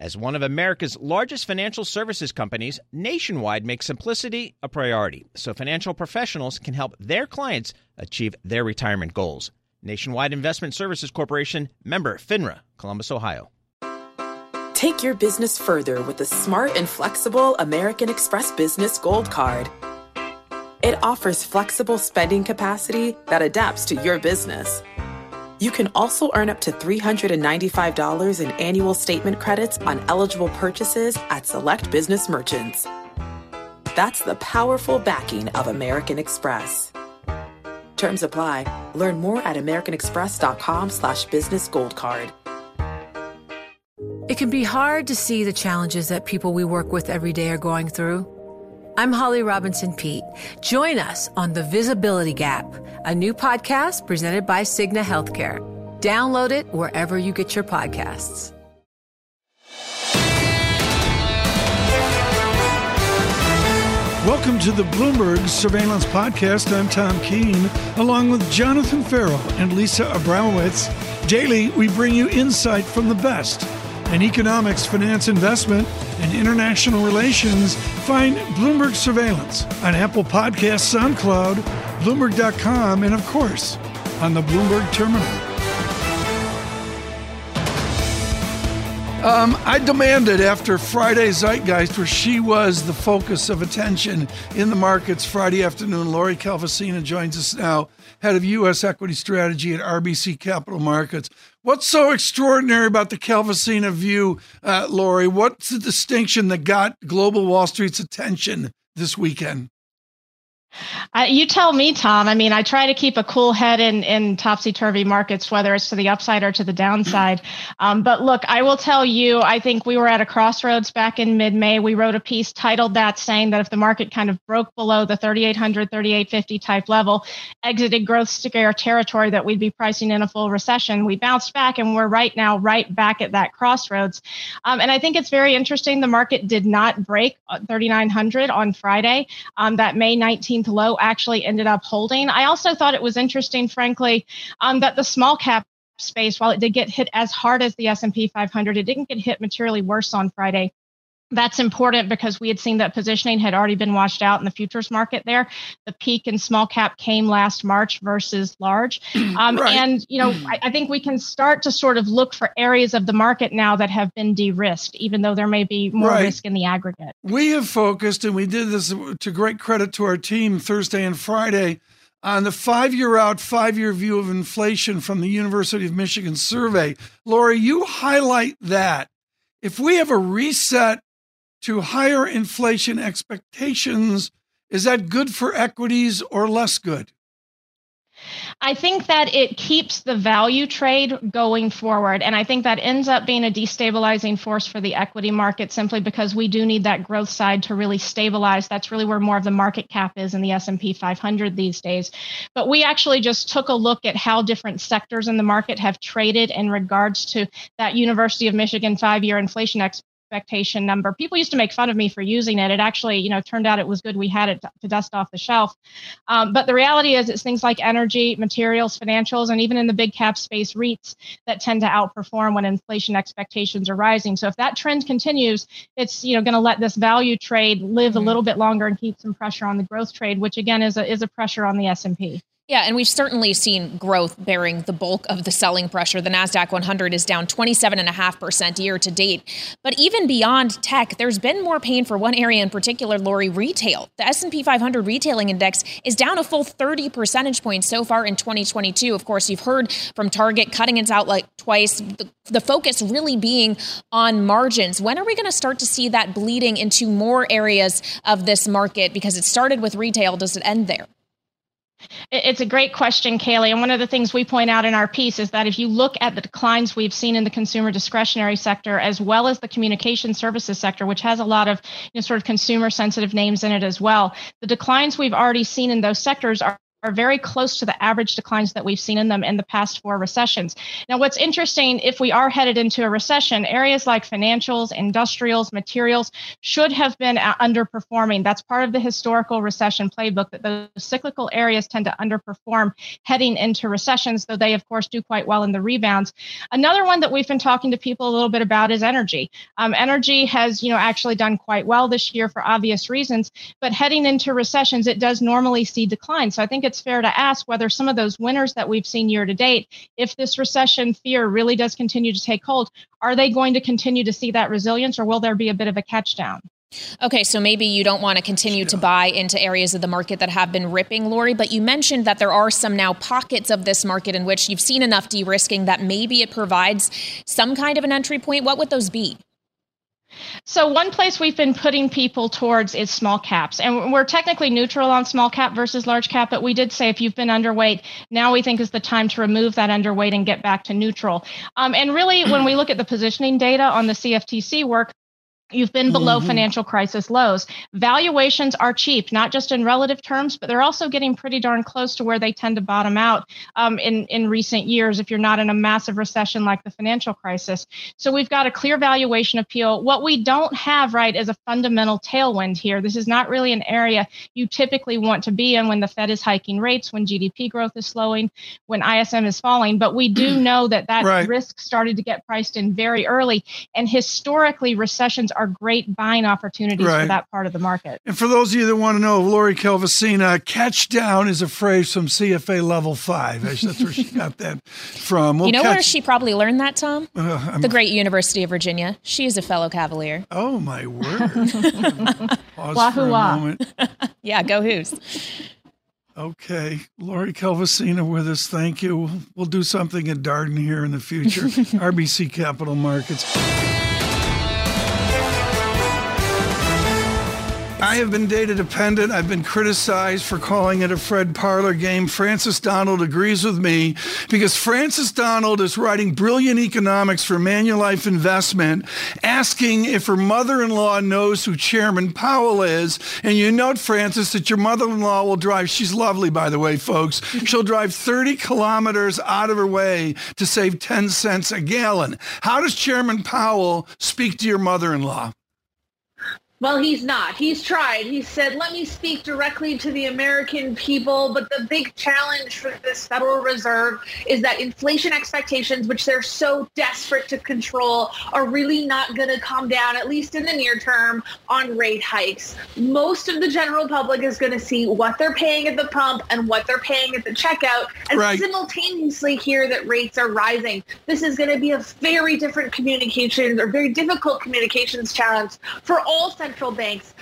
As one of America's largest financial services companies, Nationwide makes simplicity a priority so financial professionals can help their clients achieve their retirement goals. Nationwide Investment Services Corporation, member FINRA, Columbus, Ohio. Take your business further with the smart and flexible American Express Business Gold Card. It offers flexible spending capacity that adapts to your business. You can also earn up to $395 in annual statement credits on eligible purchases at select business merchants. That's the powerful backing of American Express. Terms apply. Learn more at americanexpress.com/businessgoldcard. It can be hard to see the challenges that people we work with every day are going through. I'm Holly Robinson Peete. Join us on The Visibility Gap, a new podcast presented by Cigna Healthcare. Download it wherever you get your podcasts. Welcome to the Bloomberg Surveillance Podcast. I'm Tom Keene, along with Jonathan Farrell and Lisa Abramowitz. Daily, we bring you insight from the best in economics, finance, investment, and international relations. Find Bloomberg Surveillance on Apple Podcasts, SoundCloud, Bloomberg.com, and of course, on the Bloomberg Terminal. I demanded after Friday's zeitgeist, where she was the focus of attention in the markets Friday afternoon. Lori Calvasina joins us now, head of U.S. equity strategy at RBC Capital Markets. What's so extraordinary about the Calvasina view, Lori? What's the distinction that got global Wall Street's attention this weekend? You tell me, Tom. I mean, I try to keep a cool head in topsy-turvy markets, whether it's to the upside or to the downside. But look, I will tell you, I think we were at a crossroads back in mid-May. We wrote a piece titled that, saying that if the market kind of broke below the 3,800, 3,850 type level, exited growth scare territory, that we'd be pricing in a full recession. We bounced back, and we're right now right back at that crossroads. And I think it's very interesting. The market did not break 3,900 on Friday. That May 19th low actually ended up holding. I also thought it was interesting, frankly, that the small cap space, while it did get hit as hard as the S&P 500, it didn't get hit materially worse on Friday. That's important because we had seen that positioning had already been washed out in the futures market there. The peak in small cap came last March versus large. Right. And, you know, I think we can start to sort of look for areas of the market now that have been de-risked, even though there may be more risk in the aggregate. We have focused, and we did this to great credit to our team Thursday and Friday, on the five-year view of inflation from the University of Michigan survey. Lori, you highlight that. If we have a reset to higher inflation expectations, is that good for equities or less good? I think that it keeps the value trade going forward. And I think that ends up being a destabilizing force for the equity market, simply because we do need that growth side to really stabilize. That's really where more of the market cap is in the S&P 500 these days. But we actually just took a look at how different sectors in the market have traded in regards to that University of Michigan five-year inflation expectation number. People used to make fun of me for using it. It actually, you know, turned out it was good. We had it to dust off the shelf. But the reality is it's things like energy, materials, financials, and even in the big cap space, REITs, that tend to outperform when inflation expectations are rising. So if that trend continues, it's, you know, going to let this value trade live a little bit longer and keep some pressure on the growth trade, which again is a pressure on the S&P. Yeah, and we've certainly seen growth bearing the bulk of the selling pressure. The NASDAQ 100 is down 27.5% year to date. But even beyond tech, there's been more pain for one area in particular, Lori, retail. The S&P 500 retailing index is down a full 30 percentage points so far in 2022. Of course, you've heard from Target cutting its outlook twice, the focus really being on margins. When are we going to start to see that bleeding into more areas of this market? Because it started with retail. Does it end there? It's a great question, Kaylee. And one of the things we point out in our piece is that if you look at the declines we've seen in the consumer discretionary sector, as well as the communication services sector, which has a lot of, you know, sort of consumer sensitive names in it as well, the declines we've already seen in those sectors are are very close to the average declines that we've seen in them in the past four recessions. Now, what's interesting, if we are headed into a recession, areas like financials, industrials, materials should have been underperforming. That's part of the historical recession playbook, that those cyclical areas tend to underperform heading into recessions, though they, of course, do quite well in the rebounds. Another one that we've been talking to people a little bit about is energy. Energy has, actually done quite well this year for obvious reasons, but heading into recessions, it does normally see declines. So I think it's fair to ask whether some of those winners that we've seen year to date, if this recession fear really does continue to take hold, are they going to continue to see that resilience, or will there be a bit of a catch down? Okay, so maybe you don't want to continue to buy into areas of the market that have been ripping, Lori, but you mentioned that there are some now pockets of this market in which you've seen enough de-risking that maybe it provides some kind of an entry point. What would those be? So one place we've been putting people towards is small caps, and we're technically neutral on small cap versus large cap, but we did say if you've been underweight, now we think is the time to remove that underweight and get back to neutral. And really, when we look at the positioning data on the CFTC work, you've been below financial crisis lows. Valuations are cheap, not just in relative terms, but they're also getting pretty darn close to where they tend to bottom out in recent years if you're not in a massive recession like the financial crisis. So we've got a clear valuation appeal. What we don't have, right, is a fundamental tailwind here. This is not really an area you typically want to be in when the Fed is hiking rates, when GDP growth is slowing, when ISM is falling. But we do know that right. risk started to get priced in very early. And historically, recessions are great buying opportunities for that part of the market. And for those of you that want to know, Lori Calvasina, catch down is a phrase from CFA level 5. That's where she got that from. Where she probably learned that, Tom? The great University of Virginia. She is a fellow Cavalier. Oh, my word. Pause wah, for a moment. Yeah, go Hoos. Okay. Lori Calvasina with us. Thank you. We'll do something at Darden here in the future. RBC Capital Markets. I have been data dependent. I've been criticized for calling it a Fred Parler game. Frances Donald agrees with me because Frances Donald is writing brilliant economics for Manulife Investment, asking if her mother-in-law knows who Chairman Powell is. And you note, Frances, that your mother-in-law will drive. She's lovely, by the way, folks. She'll drive 30 kilometers out of her way to save 10 cents a gallon. How does Chairman Powell speak to your mother-in-law? Well, he's not. He's tried. He said, let me speak directly to the American people. But the big challenge for this Federal Reserve is that inflation expectations, which they're so desperate to control, are really not going to come down, at least in the near term, on rate hikes. Most of the general public is going to see what they're paying at the pump and what they're paying at the checkout and simultaneously hear that rates are rising. This is going to be a very different communications or very difficult communications challenge for all central banks.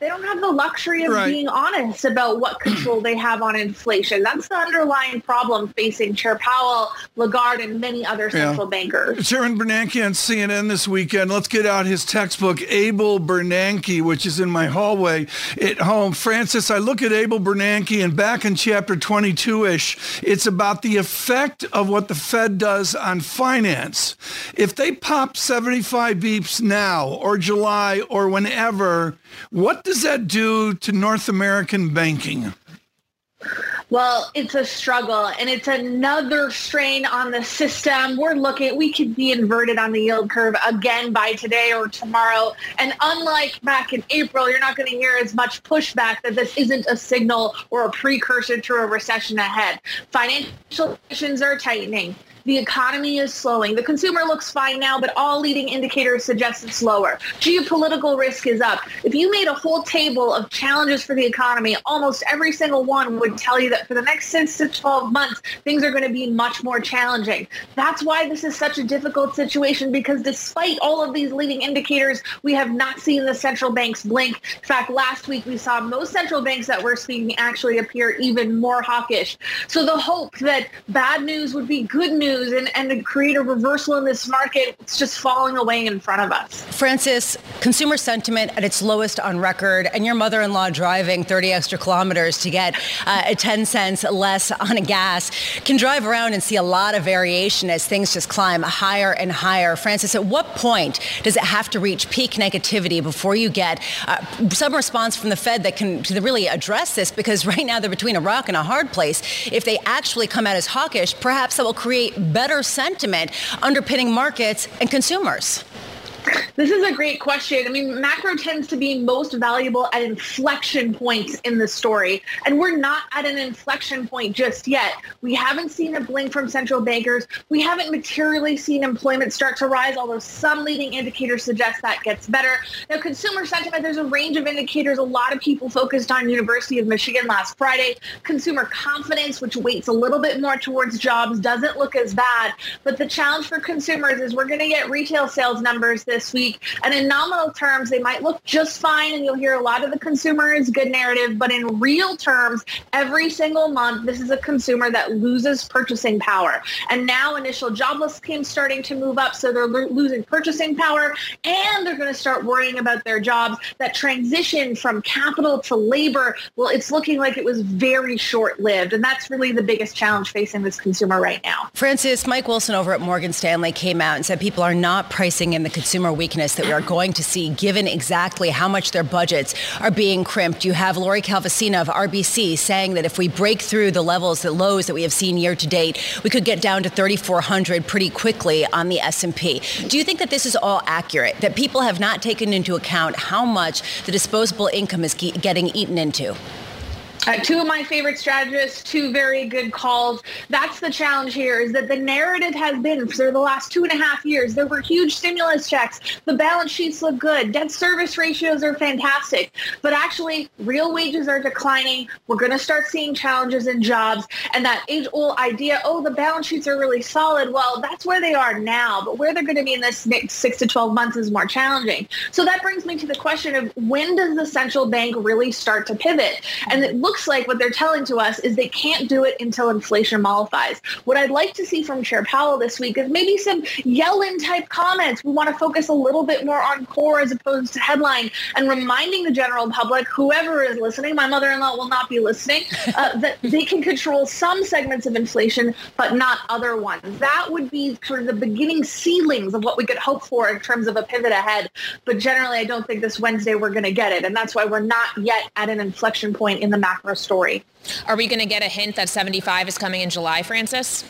They don't have the luxury of being honest about what control they have on inflation. That's the underlying problem facing Chair Powell, Lagarde, and many other central bankers. Chairman Bernanke on CNN this weekend. Let's get out his textbook, Abel Bernanke, which is in my hallway at home. Frances, I look at Abel Bernanke, and back in chapter 22-ish, it's about the effect of what the Fed does on finance. If they pop 75 beeps now or July or whenever, what does that do to North American banking? Well, it's a struggle, and it's another strain on the system. We could be inverted on the yield curve again by today or tomorrow. And unlike back in April, you're not going to hear as much pushback that this isn't a signal or a precursor to a recession ahead. Financial conditions are tightening. The economy is slowing. The consumer looks fine now, but all leading indicators suggest it's lower. Geopolitical risk is up. If you made a whole table of challenges for the economy, almost every single one would tell you that for the next 6 to 12 months, things are going to be much more challenging. That's why this is such a difficult situation, because despite all of these leading indicators, we have not seen the central banks blink. In fact, last week we saw most central banks that we're speaking actually appear even more hawkish. So the hope that bad news would be good news and to create a reversal in this market, it's just falling away in front of us. Frances, consumer sentiment at its lowest on record, and your mother-in-law driving 30 extra kilometers to get 10 cents less on a gas can drive around and see a lot of variation as things just climb higher and higher. Frances, at what point does it have to reach peak negativity before you get some response from the Fed that can really address this? Because right now they're between a rock and a hard place. If they actually come out as hawkish, perhaps that will create better sentiment underpinning markets and consumers. This is a great question. I mean, macro tends to be most valuable at inflection points in the story, and we're not at an inflection point just yet. We haven't seen a blink from central bankers. We haven't materially seen employment start to rise, although some leading indicators suggest that gets better. Now, consumer sentiment, there's a range of indicators. A lot of people focused on University of Michigan last Friday. Consumer confidence, which weights a little bit more towards jobs, doesn't look as bad. But the challenge for consumers is we're going to get retail sales numbers this week, and in nominal terms they might look just fine, and you'll hear a lot of the consumer is good narrative, but in real terms every single month this is a consumer that loses purchasing power. And now initial jobless claims starting to move up, so they're losing purchasing power, and they're going to start worrying about their jobs. That transition from capital to labor, well, it's looking like it was very short-lived, and that's really the biggest challenge facing this consumer right now. Frances, Mike Wilson over at Morgan Stanley came out and said people are not pricing in the consumer weakness that we are going to see given exactly how much their budgets are being crimped. You have Lori Calvasina of RBC saying that if we break through the levels, the lows that we have seen year to date, we could get down to 3,400 pretty quickly on the S&P. Do you think that this is all accurate, that people have not taken into account how much the disposable income is getting eaten into? Two of my favorite strategists, two very good calls. That's the challenge here, is that the narrative has been for the last 2.5 years, there were huge stimulus checks. The balance sheets look good. Debt service ratios are fantastic. But actually, real wages are declining. We're going to start seeing challenges in jobs. And that age-old idea, oh, the balance sheets are really solid. Well, that's where they are now. But where they're going to be in this next 6 to 12 months is more challenging. So that brings me to the question of when does the central bank really start to pivot? And it looks like what they're telling to us is they can't do it until inflation mollifies. What I'd like to see from Chair Powell this week is maybe some Yellen type comments. We want to focus a little bit more on core as opposed to headline, and reminding the general public, whoever is listening, my mother-in-law will not be listening, that they can control some segments of inflation but not other ones. That would be sort of the beginning ceilings of what we could hope for in terms of a pivot ahead. But generally, I don't think this Wednesday we're going to get it, and that's why we're not yet at an inflection point in the macro story. Are we going to get a hint that 75 is coming in July, Frances?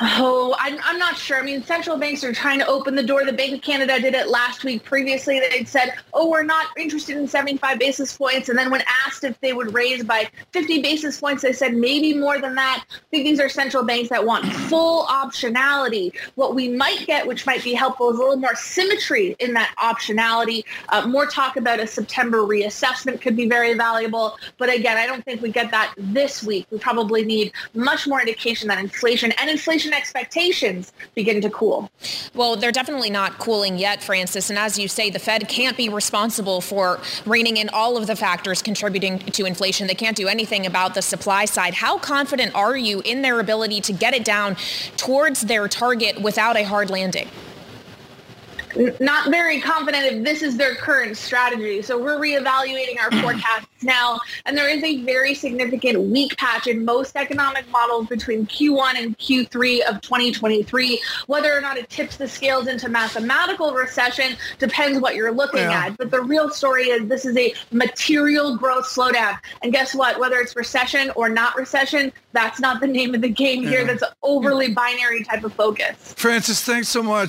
Oh, I'm not sure. I mean, central banks are trying to open the door. The Bank of Canada did it last week. Previously, they'd said, oh, we're not interested in 75 basis points. And then when asked if they would raise by 50 basis points, they said maybe more than that. I think these are central banks that want full optionality. What we might get, which might be helpful, is a little more symmetry in that optionality. More talk about a September reassessment could be very valuable. But again, I don't think we get that this week. We probably need much more indication that inflation and expectations begin to cool. Well, they're definitely not cooling yet, Frances. And as you say, the Fed can't be responsible for reining in all of the factors contributing to inflation. They can't do anything about the supply side. How confident are you in their ability to get it down towards their target without a hard landing? Not very confident if this is their current strategy. So we're reevaluating our forecasts now, and there is a very significant weak patch in most economic models between Q1 and Q3 of 2023. Whether or not it tips the scales into mathematical recession depends what you're looking at. But the real story is this is a material growth slowdown. And guess what? Whether it's recession or not recession, that's not the name of the game here. That's an overly binary type of focus. Frances, thanks so much.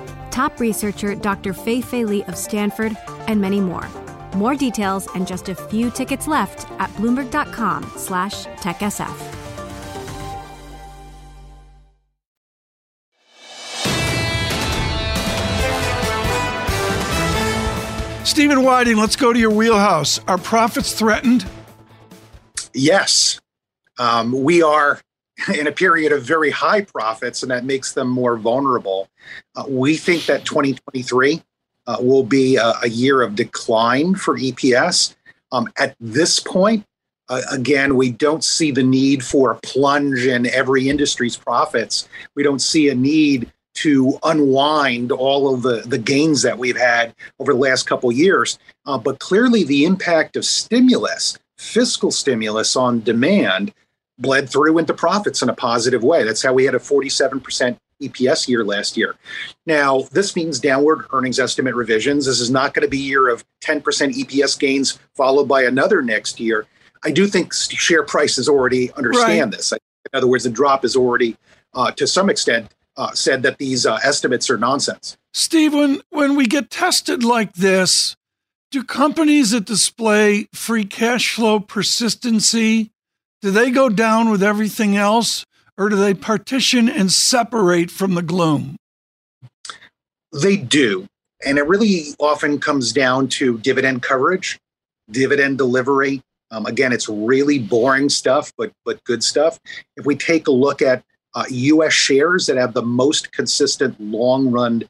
top researcher Dr. Fei-Fei Li of Stanford, and many more. More details and just a few tickets left at Bloomberg.com/TechSF. Stephen Wieting, let's go to your wheelhouse. Are profits threatened? Yes. We are in a period of very high profits, and that makes them more vulnerable. We think that 2023 will be a year of decline for EPS. At this point, again, we don't see the need for a plunge in every industry's profits. We don't see a need to unwind all of the gains that we've had over the last couple of years. But clearly the impact of stimulus, fiscal stimulus on demand, bled through into profits in a positive way. That's how we had a 47% EPS year last year. Now, this means downward earnings estimate revisions. This is not going to be a year of 10% EPS gains followed by another next year. I do think share prices already understand this. In other words, the drop is already, to some extent, said that these estimates are nonsense. Steve, when we get tested like this, do companies that display free cash flow persistency, do they go down with everything else, or do they partition and separate from the gloom? They do. And it really often comes down to dividend coverage, dividend delivery. Again, it's really boring stuff, but good stuff. If we take a look at U.S. shares that have the most consistent long-run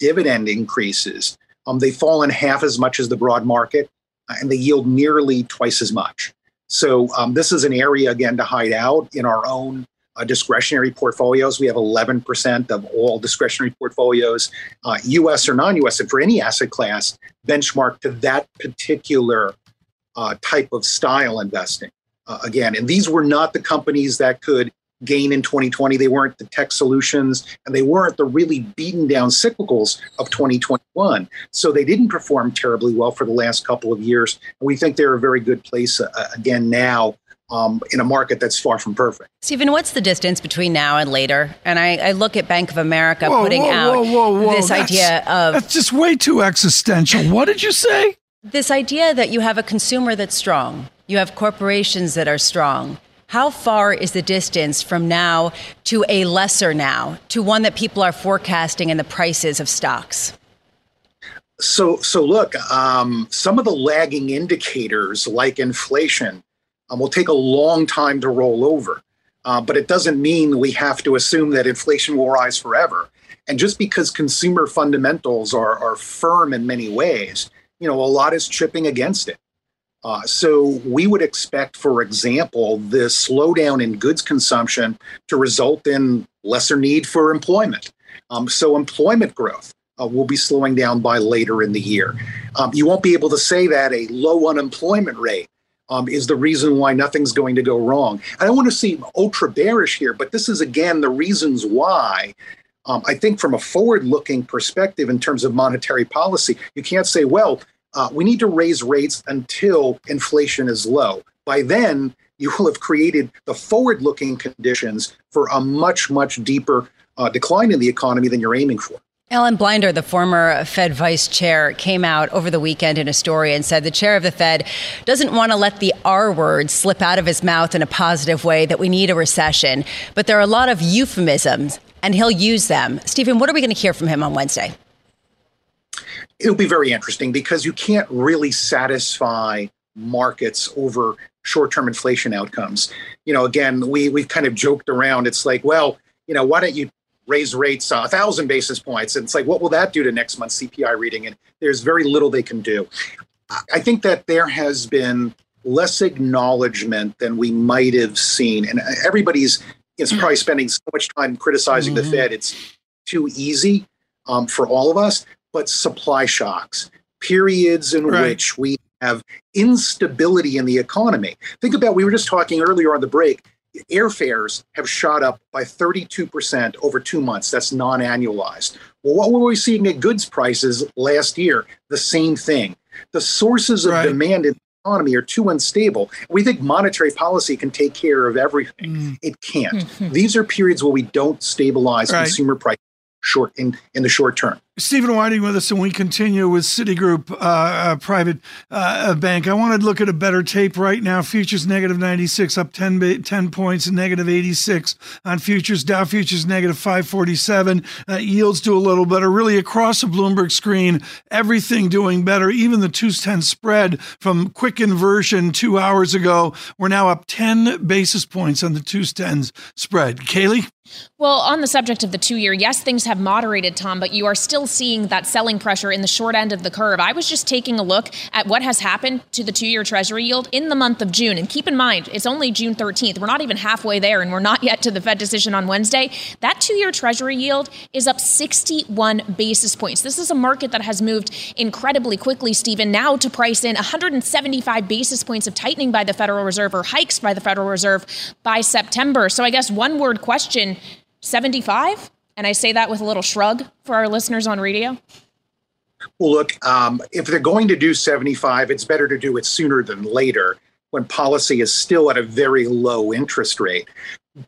dividend increases, they fall in half as much as the broad market, and they yield nearly twice as much. So this is an area, again, to hide out. In our own discretionary portfolios, we have 11% of all discretionary portfolios, U.S. or non-U.S., and for any asset class, benchmarked to that particular type of style investing. Again, and these were not the companies that could gain in 2020. They weren't the tech solutions, and they weren't the really beaten down cyclicals of 2021. So they didn't perform terribly well for the last couple of years. And we think they're a very good place again now in a market that's far from perfect. Stephen, what's the distance between now and later? And I look at Bank of America putting out this idea of... That's just way too existential. What did you say? This idea that you have a consumer that's strong. You have corporations that are strong. How far is the distance from now to a lesser now, to one that people are forecasting in the prices of stocks? So look, some of the lagging indicators like inflation will take a long time to roll over. But it doesn't mean we have to assume that inflation will rise forever. And just because consumer fundamentals are firm in many ways, a lot is chipping against it. So we would expect, for example, this slowdown in goods consumption to result in lesser need for employment. So employment growth will be slowing down by later in the year. You won't be able to say that a low unemployment rate is the reason why nothing's going to go wrong. I don't want to seem ultra bearish here, but this is, again, the reasons why I think from a forward-looking perspective in terms of monetary policy, you can't say, well, we need to raise rates until inflation is low. By then, you will have created the forward-looking conditions for a much, much deeper decline in the economy than you're aiming for. Alan Blinder, the former Fed vice chair, came out over the weekend in a story and said the chair of the Fed doesn't want to let the R word slip out of his mouth in a positive way, that we need a recession. But there are a lot of euphemisms, and he'll use them. Stephen, what are we going to hear from him on Wednesday? It'll be very interesting because you can't really satisfy markets over short-term inflation outcomes. Again, we've kind of joked around. It's like, well, why don't you raise rates 1,000 basis points? And it's like, what will that do to next month's CPI reading? And there's very little they can do. I think that there has been less acknowledgement than we might have seen. And everybody's is probably spending so much time criticizing the Fed. It's too easy for all of us. But supply shocks, periods in which we have instability in the economy. Think about, we were just talking earlier on the break, airfares have shot up by 32% over 2 months. That's non-annualized. Well, what were we seeing at goods prices last year? The same thing. The sources of demand in the economy are too unstable. We think monetary policy can take care of everything. It can't. These are periods where we don't stabilize consumer prices in the short term. Stephen Wieting with us, and we continue with Citigroup Private Bank. I want to look at a better tape right now. Futures negative 96, up 10 points, negative 86 on futures. Dow futures negative 547. Yields do a little better. Really across the Bloomberg screen, everything doing better. Even the 210 spread from quick inversion 2 hours ago, we're now up 10 basis points on the 210s spread. Kaylee? Well, on the subject of the 2 year, yes, things have moderated, Tom, but you are still seeing that selling pressure in the short end of the curve. I was just taking a look at what has happened to the 2 year treasury yield in the month of June. And keep in mind, it's only June 13th. We're not even halfway there, and we're not yet to the Fed decision on Wednesday. That 2 year treasury yield is up 61 basis points. This is a market that has moved incredibly quickly, Stephen, now to price in 175 basis points of tightening by the Federal Reserve, or hikes by the Federal Reserve, by September. So I guess one word question, 75? And I say that with a little shrug for our listeners on radio. Well, look, if they're going to do 75, it's better to do it sooner than later when policy is still at a very low interest rate.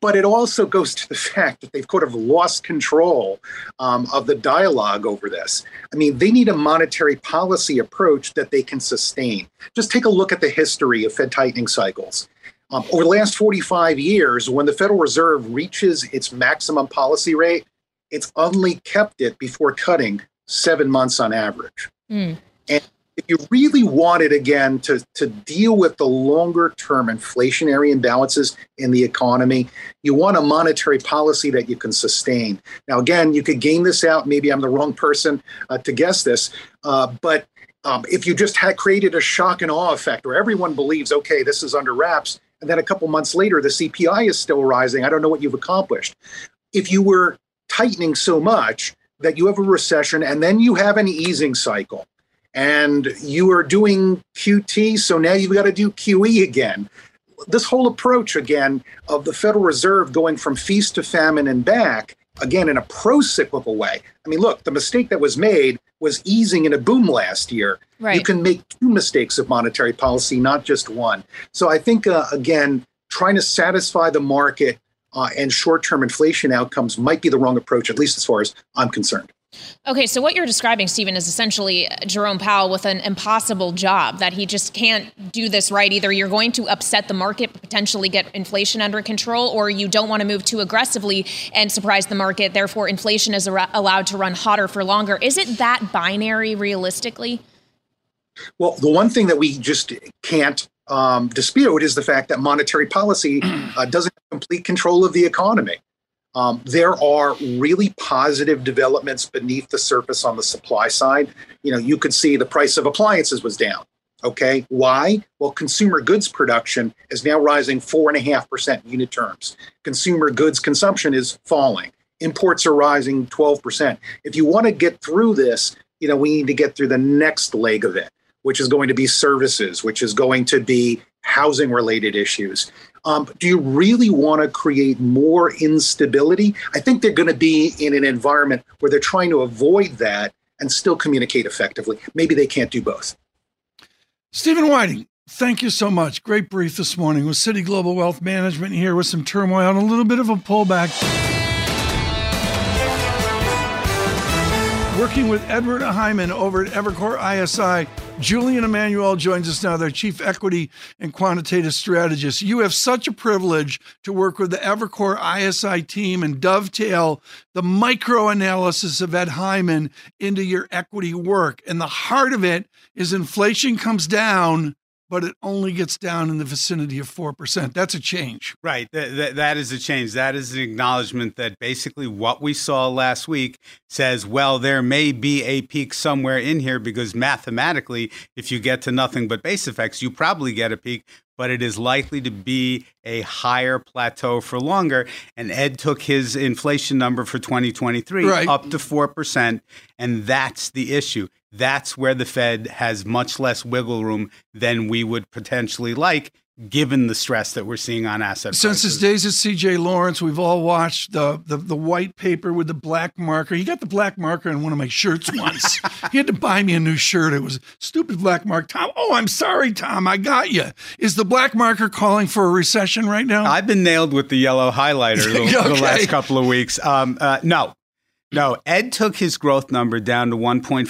But it also goes to the fact that they've kind of lost control of the dialogue over this. I mean, they need a monetary policy approach that they can sustain. Just take a look at the history of Fed tightening cycles. Over the last 45 years, when the Federal Reserve reaches its maximum policy rate, it's only kept it before cutting 7 months on average. And if you really wanted, again, to deal with the longer-term inflationary imbalances in the economy, you want a monetary policy that you can sustain. Now, again, you could game this out. Maybe I'm the wrong person to guess this, but if you just had created a shock and awe effect where everyone believes, okay, this is under wraps, and then a couple months later, the CPI is still rising, I don't know what you've accomplished. If you were tightening so much that you have a recession and then you have an easing cycle and you are doing QT, so now you've got to do QE again. This whole approach, again, of the Federal Reserve going from feast to famine and back, again, in a pro-cyclical way. I mean, look, the mistake that was made was easing in a boom last year. Right. You can make two mistakes of monetary policy, not just one. So I think, again, trying to satisfy the market and short-term inflation outcomes might be the wrong approach, at least as far as I'm concerned. Okay, so what you're describing, Stephen, is essentially Jerome Powell with an impossible job, that he just can't do this right. Either you're going to upset the market, potentially get inflation under control, or you don't want to move too aggressively and surprise the market. Therefore, inflation is allowed to run hotter for longer. Is it that binary realistically? Well, the one thing that we just can't dispute is the fact that monetary policy doesn't have complete control of the economy. There are really positive developments beneath the surface on the supply side. You know, you could see the price of appliances was down. Okay, why? Well, consumer goods production is now rising 4.5% in unit terms. Consumer goods consumption is falling. Imports are rising 12%. If you want to get through this, you know, we need to get through the next leg of it, which is going to be services, which is going to be housing-related issues. Do you really want to create more instability? I think they're going to be in an environment where they're trying to avoid that and still communicate effectively. Maybe they can't do both. Stephen Wieting, thank you so much. Great brief this morning with Citi Global Wealth Management, here with some turmoil and a little bit of a pullback. Working with Edward Hyman over at Evercore ISI, Julian Emanuel joins us now, their Chief Equity and Quantitative Strategist. You have such a privilege to work with the Evercore ISI team and dovetail the micro-analysis of Ed Hyman into your equity work. And the heart of it is inflation comes down, but it only gets down in the vicinity of 4%. That's a change. Right. That is a change. That is an acknowledgement that basically what we saw last week says, well, there may be a peak somewhere in here, because mathematically, if you get to nothing but base effects, you probably get a peak, but it is likely to be a higher plateau for longer. And Ed took his inflation number for 2023 up to 4%, and that's the issue. That's where the Fed has much less wiggle room than we would potentially like, given the stress that we're seeing on asset prices. Since his days at C.J. Lawrence, we've all watched the white paper with the black marker. He got the black marker in one of my shirts once. He had to buy me a new shirt. It was stupid black mark. Tom, oh, I'm sorry, Tom, I got you. Is the black marker calling for a recession right now? I've been nailed with the yellow highlighter the last couple of weeks. No, Ed took his growth number down to 1.4%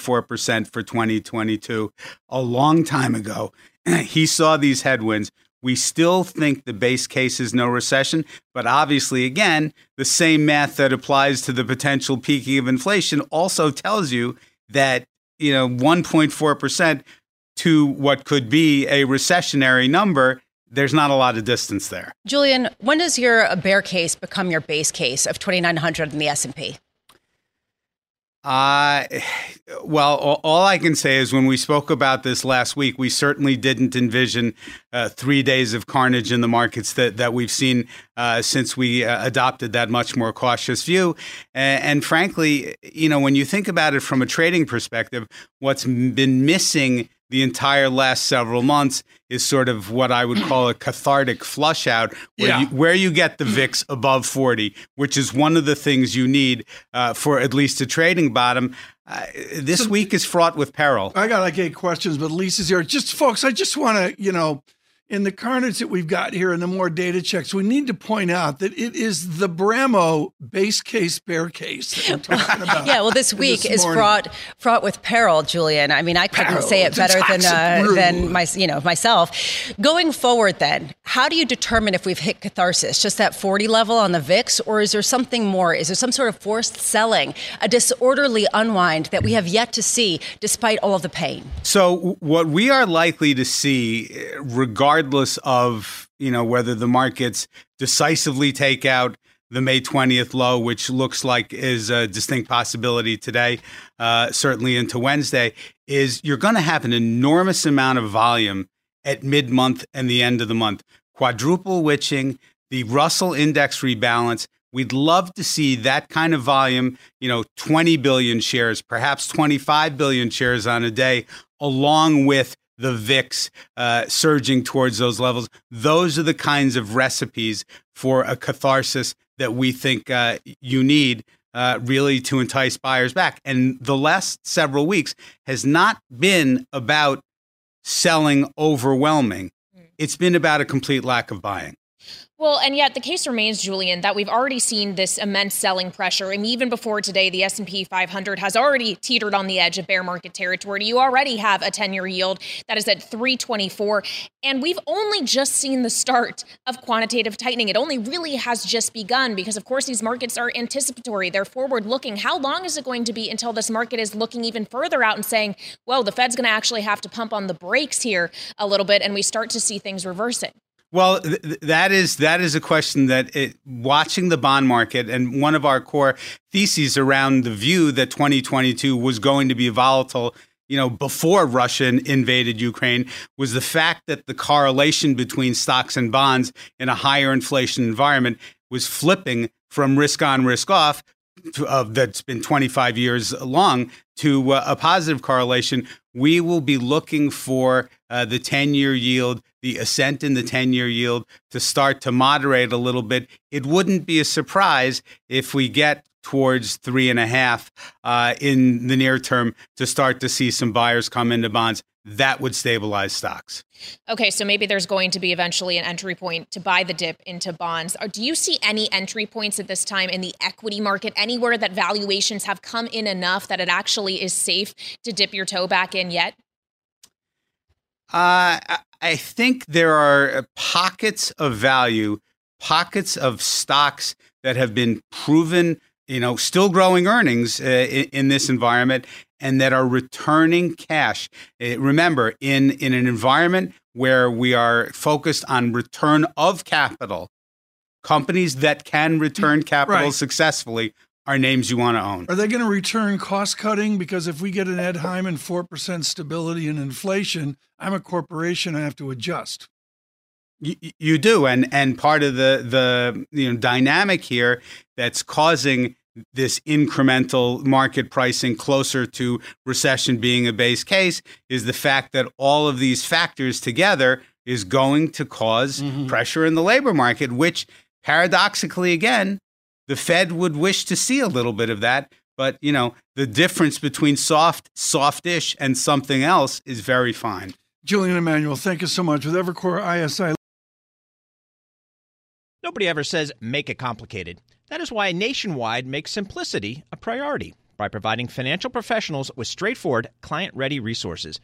for 2022 a long time ago. He saw these headwinds. We still think the base case is no recession, but obviously, again, the same math that applies to the potential peaking of inflation also tells you that, 1.4% to what could be a recessionary number, there's not a lot of distance there. Julian, when does your bear case become your base case of 2,900 in the S&P? Well, all I can say is when we spoke about this last week, we certainly didn't envision 3 days of carnage in the markets that we've seen since we adopted that much more cautious view. And frankly, when you think about it from a trading perspective, what's been missing the entire last several months is sort of what I would call a cathartic flush out, where you get the VIX above 40, which is one of the things you need for at least a trading bottom. This week is fraught with peril. I got like 8 questions, but Lisa's here. Just folks, I just want to, in the carnage that we've got here and the more data checks, we need to point out that it is the Bramo base case, bear case that we're talking about. Yeah, well, this week is fraught with peril, Julian. I mean, I couldn't say it better than myself. Going forward, then, how do you determine if we've hit catharsis, just that 40 level on the VIX, or is there something more? Is there some sort of forced selling, a disorderly unwind that we have yet to see despite all of the pain? So what we are likely to see, regardless of, whether the markets decisively take out the May 20th low, which looks like is a distinct possibility today, certainly into Wednesday, is you're going to have an enormous amount of volume at mid-month and the end of the month. Quadruple witching, the Russell index rebalance. We'd love to see that kind of volume, 20 billion shares, perhaps 25 billion shares on a day, along with the VIX surging towards those levels. Those are the kinds of recipes for a catharsis that we think you need really to entice buyers back. And the last several weeks has not been about selling overwhelming. It's been about a complete lack of buying. Well, and yet the case remains, Julian, that we've already seen this immense selling pressure. And even before today, the S&P 500 has already teetered on the edge of bear market territory. You already have a 10-year yield that is at 3.24. And we've only just seen the start of quantitative tightening. It only really has just begun because, of course, these markets are anticipatory. They're forward-looking. How long is it going to be until this market is looking even further out and saying, well, the Fed's going to actually have to pump on the brakes here a little bit and we start to see things reversing? Well, that is a question that watching the bond market, and one of our core theses around the view that 2022 was going to be volatile, before Russia invaded Ukraine, was the fact that the correlation between stocks and bonds in a higher inflation environment was flipping from risk on, risk off, that's been 25 years long, to a positive correlation. We will be looking for the 10-year yield, the ascent in the 10-year yield to start to moderate a little bit. It wouldn't be a surprise if we get towards 3.5 in the near term to start to see some buyers come into bonds. That would stabilize stocks. Okay, so maybe there's going to be eventually an entry point to buy the dip into bonds. Do you see any entry points at this time in the equity market, anywhere that valuations have come in enough that it actually is safe to dip your toe back in yet? I think there are pockets of value, pockets of stocks that have been proven, still growing earnings in this environment, and that are returning cash. Remember, in an environment where we are focused on return of capital, companies that can return capital successfully are names you want to own. Are they going to return cost cutting? Because if we get an Ed Hyman 4% stability in inflation, I'm a corporation, I have to adjust. You do, and part of the dynamic here that's causing this incremental market pricing closer to recession being a base case is the fact that all of these factors together is going to cause pressure in the labor market, which paradoxically, again, the Fed would wish to see a little bit of that. But, you know, the difference between softish and something else is very fine. Julian Emanuel, thank you so much. With Evercore ISI. Nobody ever says make it complicated. That is why Nationwide makes simplicity a priority by providing financial professionals with straightforward, client-ready resources.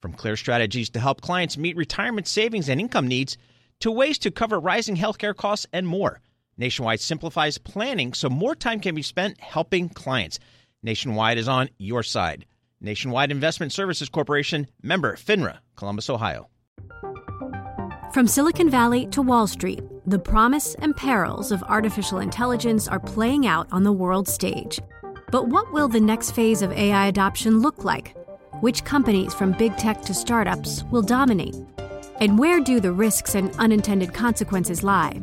From clear strategies to help clients meet retirement savings and income needs to ways to cover rising healthcare costs and more. Nationwide simplifies planning so more time can be spent helping clients. Nationwide is on your side. Nationwide Investment Services Corporation, member FINRA, Columbus, Ohio. From Silicon Valley to Wall Street, the promise and perils of artificial intelligence are playing out on the world stage. But what will the next phase of AI adoption look like? Which companies, from big tech to startups, will dominate? And where do the risks and unintended consequences lie?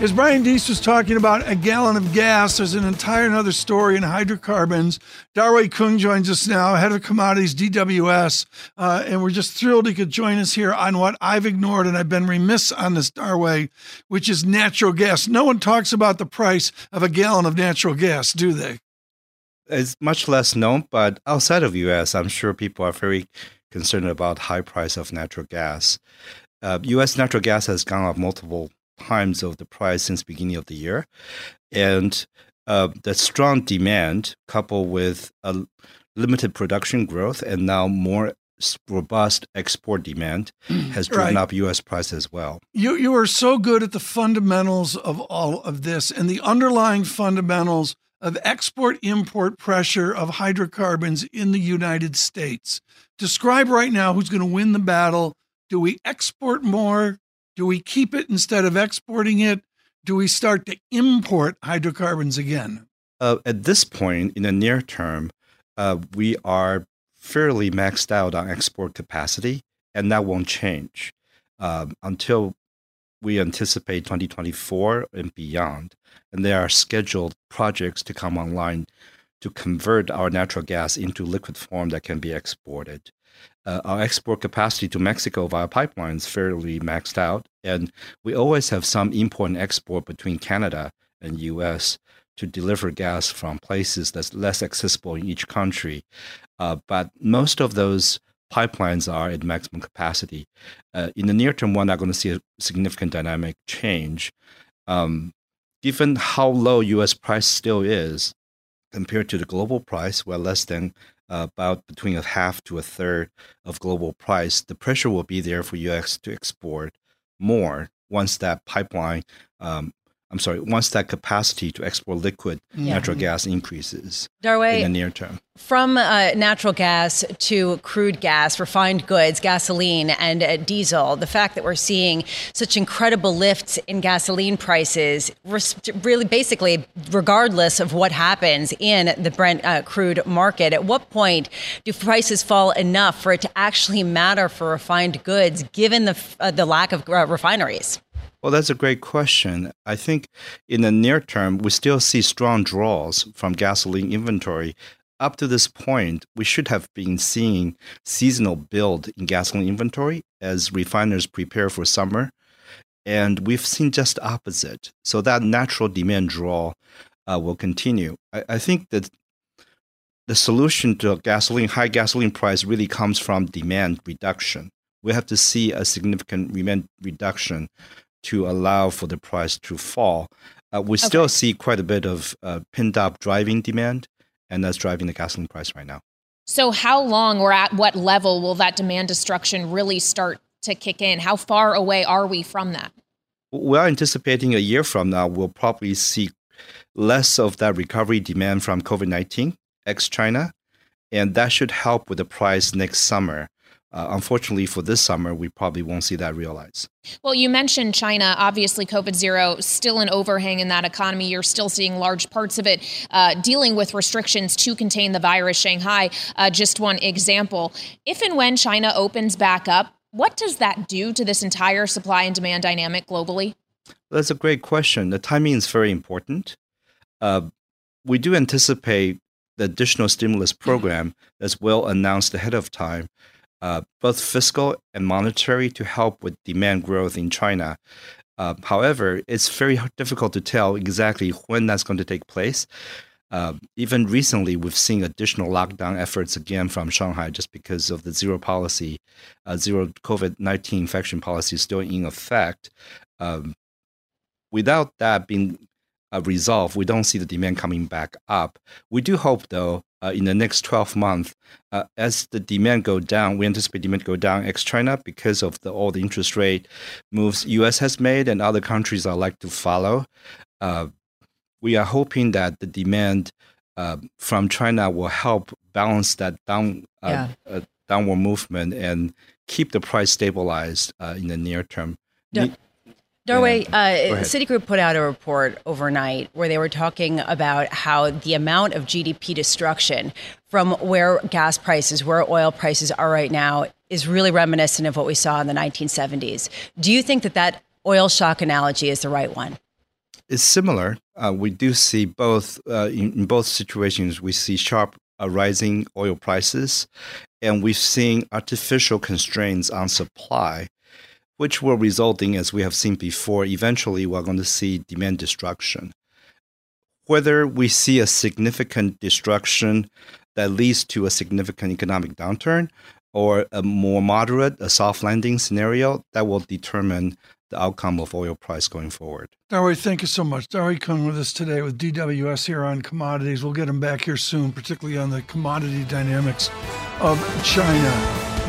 As Brian Deese was talking about a gallon of gas, there's an entire another story in hydrocarbons. Darwei Kung joins us now, head of commodities, DWS, and we're just thrilled he could join us here on what I've ignored, and I've been remiss on this, Darwei, which is natural gas. No one talks about the price of a gallon of natural gas, do they? It's much less known, but outside of the U.S., I'm sure people are very concerned about high price of natural gas. U.S. natural gas has gone up multiple times of the price since beginning of the year. And the strong demand coupled with a limited production growth and now more robust export demand has driven up U.S. price as well. You are so good at the fundamentals of all of this and the underlying fundamentals of export-import pressure of hydrocarbons in the United States. Describe right now who's going to win the battle. Do we export more? Do we keep it instead of exporting it? Do we start to import hydrocarbons again? At this point, in the near term, we are fairly maxed out on export capacity, and that won't change until we anticipate 2024 and beyond. And there are scheduled projects to come online to convert our natural gas into liquid form that can be exported. Our export capacity to Mexico via pipelines is fairly maxed out, and we always have some import and export between Canada and U.S. to deliver gas from places that's less accessible in each country. But most of those pipelines are at maximum capacity. In the near term, we're not going to see a significant dynamic change. Given how low U.S. price still is compared to the global price, we're less than about between a half to a third of global price, the pressure will be there for U.S. to export more once that capacity to export liquid natural gas increases, Darwei, in the near term. From natural gas to crude gas, refined goods, gasoline, and diesel, the fact that we're seeing such incredible lifts in gasoline prices, really basically regardless of what happens in the Brent crude market, at what point do prices fall enough for it to actually matter for refined goods, given the lack of refineries? Well, that's a great question. I think in the near term, we still see strong draws from gasoline inventory. Up to this point, we should have been seeing seasonal build in gasoline inventory as refiners prepare for summer. And we've seen just opposite. So that natural demand draw will continue. I think that the solution to high gasoline price really comes from demand reduction. We have to see a significant demand reduction to allow for the price to fall. We still see quite a bit of pinned up driving demand, and that's driving the gasoline price right now. So how long or at what level will that demand destruction really start to kick in? How far away are we from that? we're anticipating a year from now, we'll probably see less of that recovery demand from COVID-19 ex-China, and that should help with the price next summer. Unfortunately, for this summer, we probably won't see that realized. Well, you mentioned China. Obviously, COVID zero, still an overhang in that economy. You're still seeing large parts of it dealing with restrictions to contain the virus. Shanghai, just one example. If and when China opens back up, what does that do to this entire supply and demand dynamic globally? That's a great question. The timing is very important. We do anticipate the additional stimulus program that's well announced ahead of time, both fiscal and monetary, to help with demand growth in China. However, it's very difficult to tell exactly when that's going to take place. Even recently, we've seen additional lockdown efforts again from Shanghai just because of the zero policy, zero COVID-19 infection policy still in effect. Without that being resolved, we don't see the demand coming back up. We do hope, though, in the next 12 months, as the demand go down, we anticipate demand go down ex-China because of all the interest rate moves U.S. has made and other countries are like to follow. We are hoping that the demand from China will help balance that downward movement and keep the price stabilized in the near term. Darwei, Citigroup put out a report overnight where they were talking about how the amount of GDP destruction from where gas prices, where oil prices are right now, is really reminiscent of what we saw in the 1970s. Do you think that oil shock analogy is the right one? It's similar. We do see both in both situations, we see sharp rising oil prices, and we've seen artificial constraints on supply, which will result in, as we have seen before, eventually we're going to see demand destruction. Whether we see a significant destruction that leads to a significant economic downturn or a more moderate, a soft landing scenario, that will determine the outcome of oil price going forward. Darwei, thank you so much. Darwei Kung with us today with DWS here on commodities. We'll get him back here soon, particularly on the commodity dynamics of China.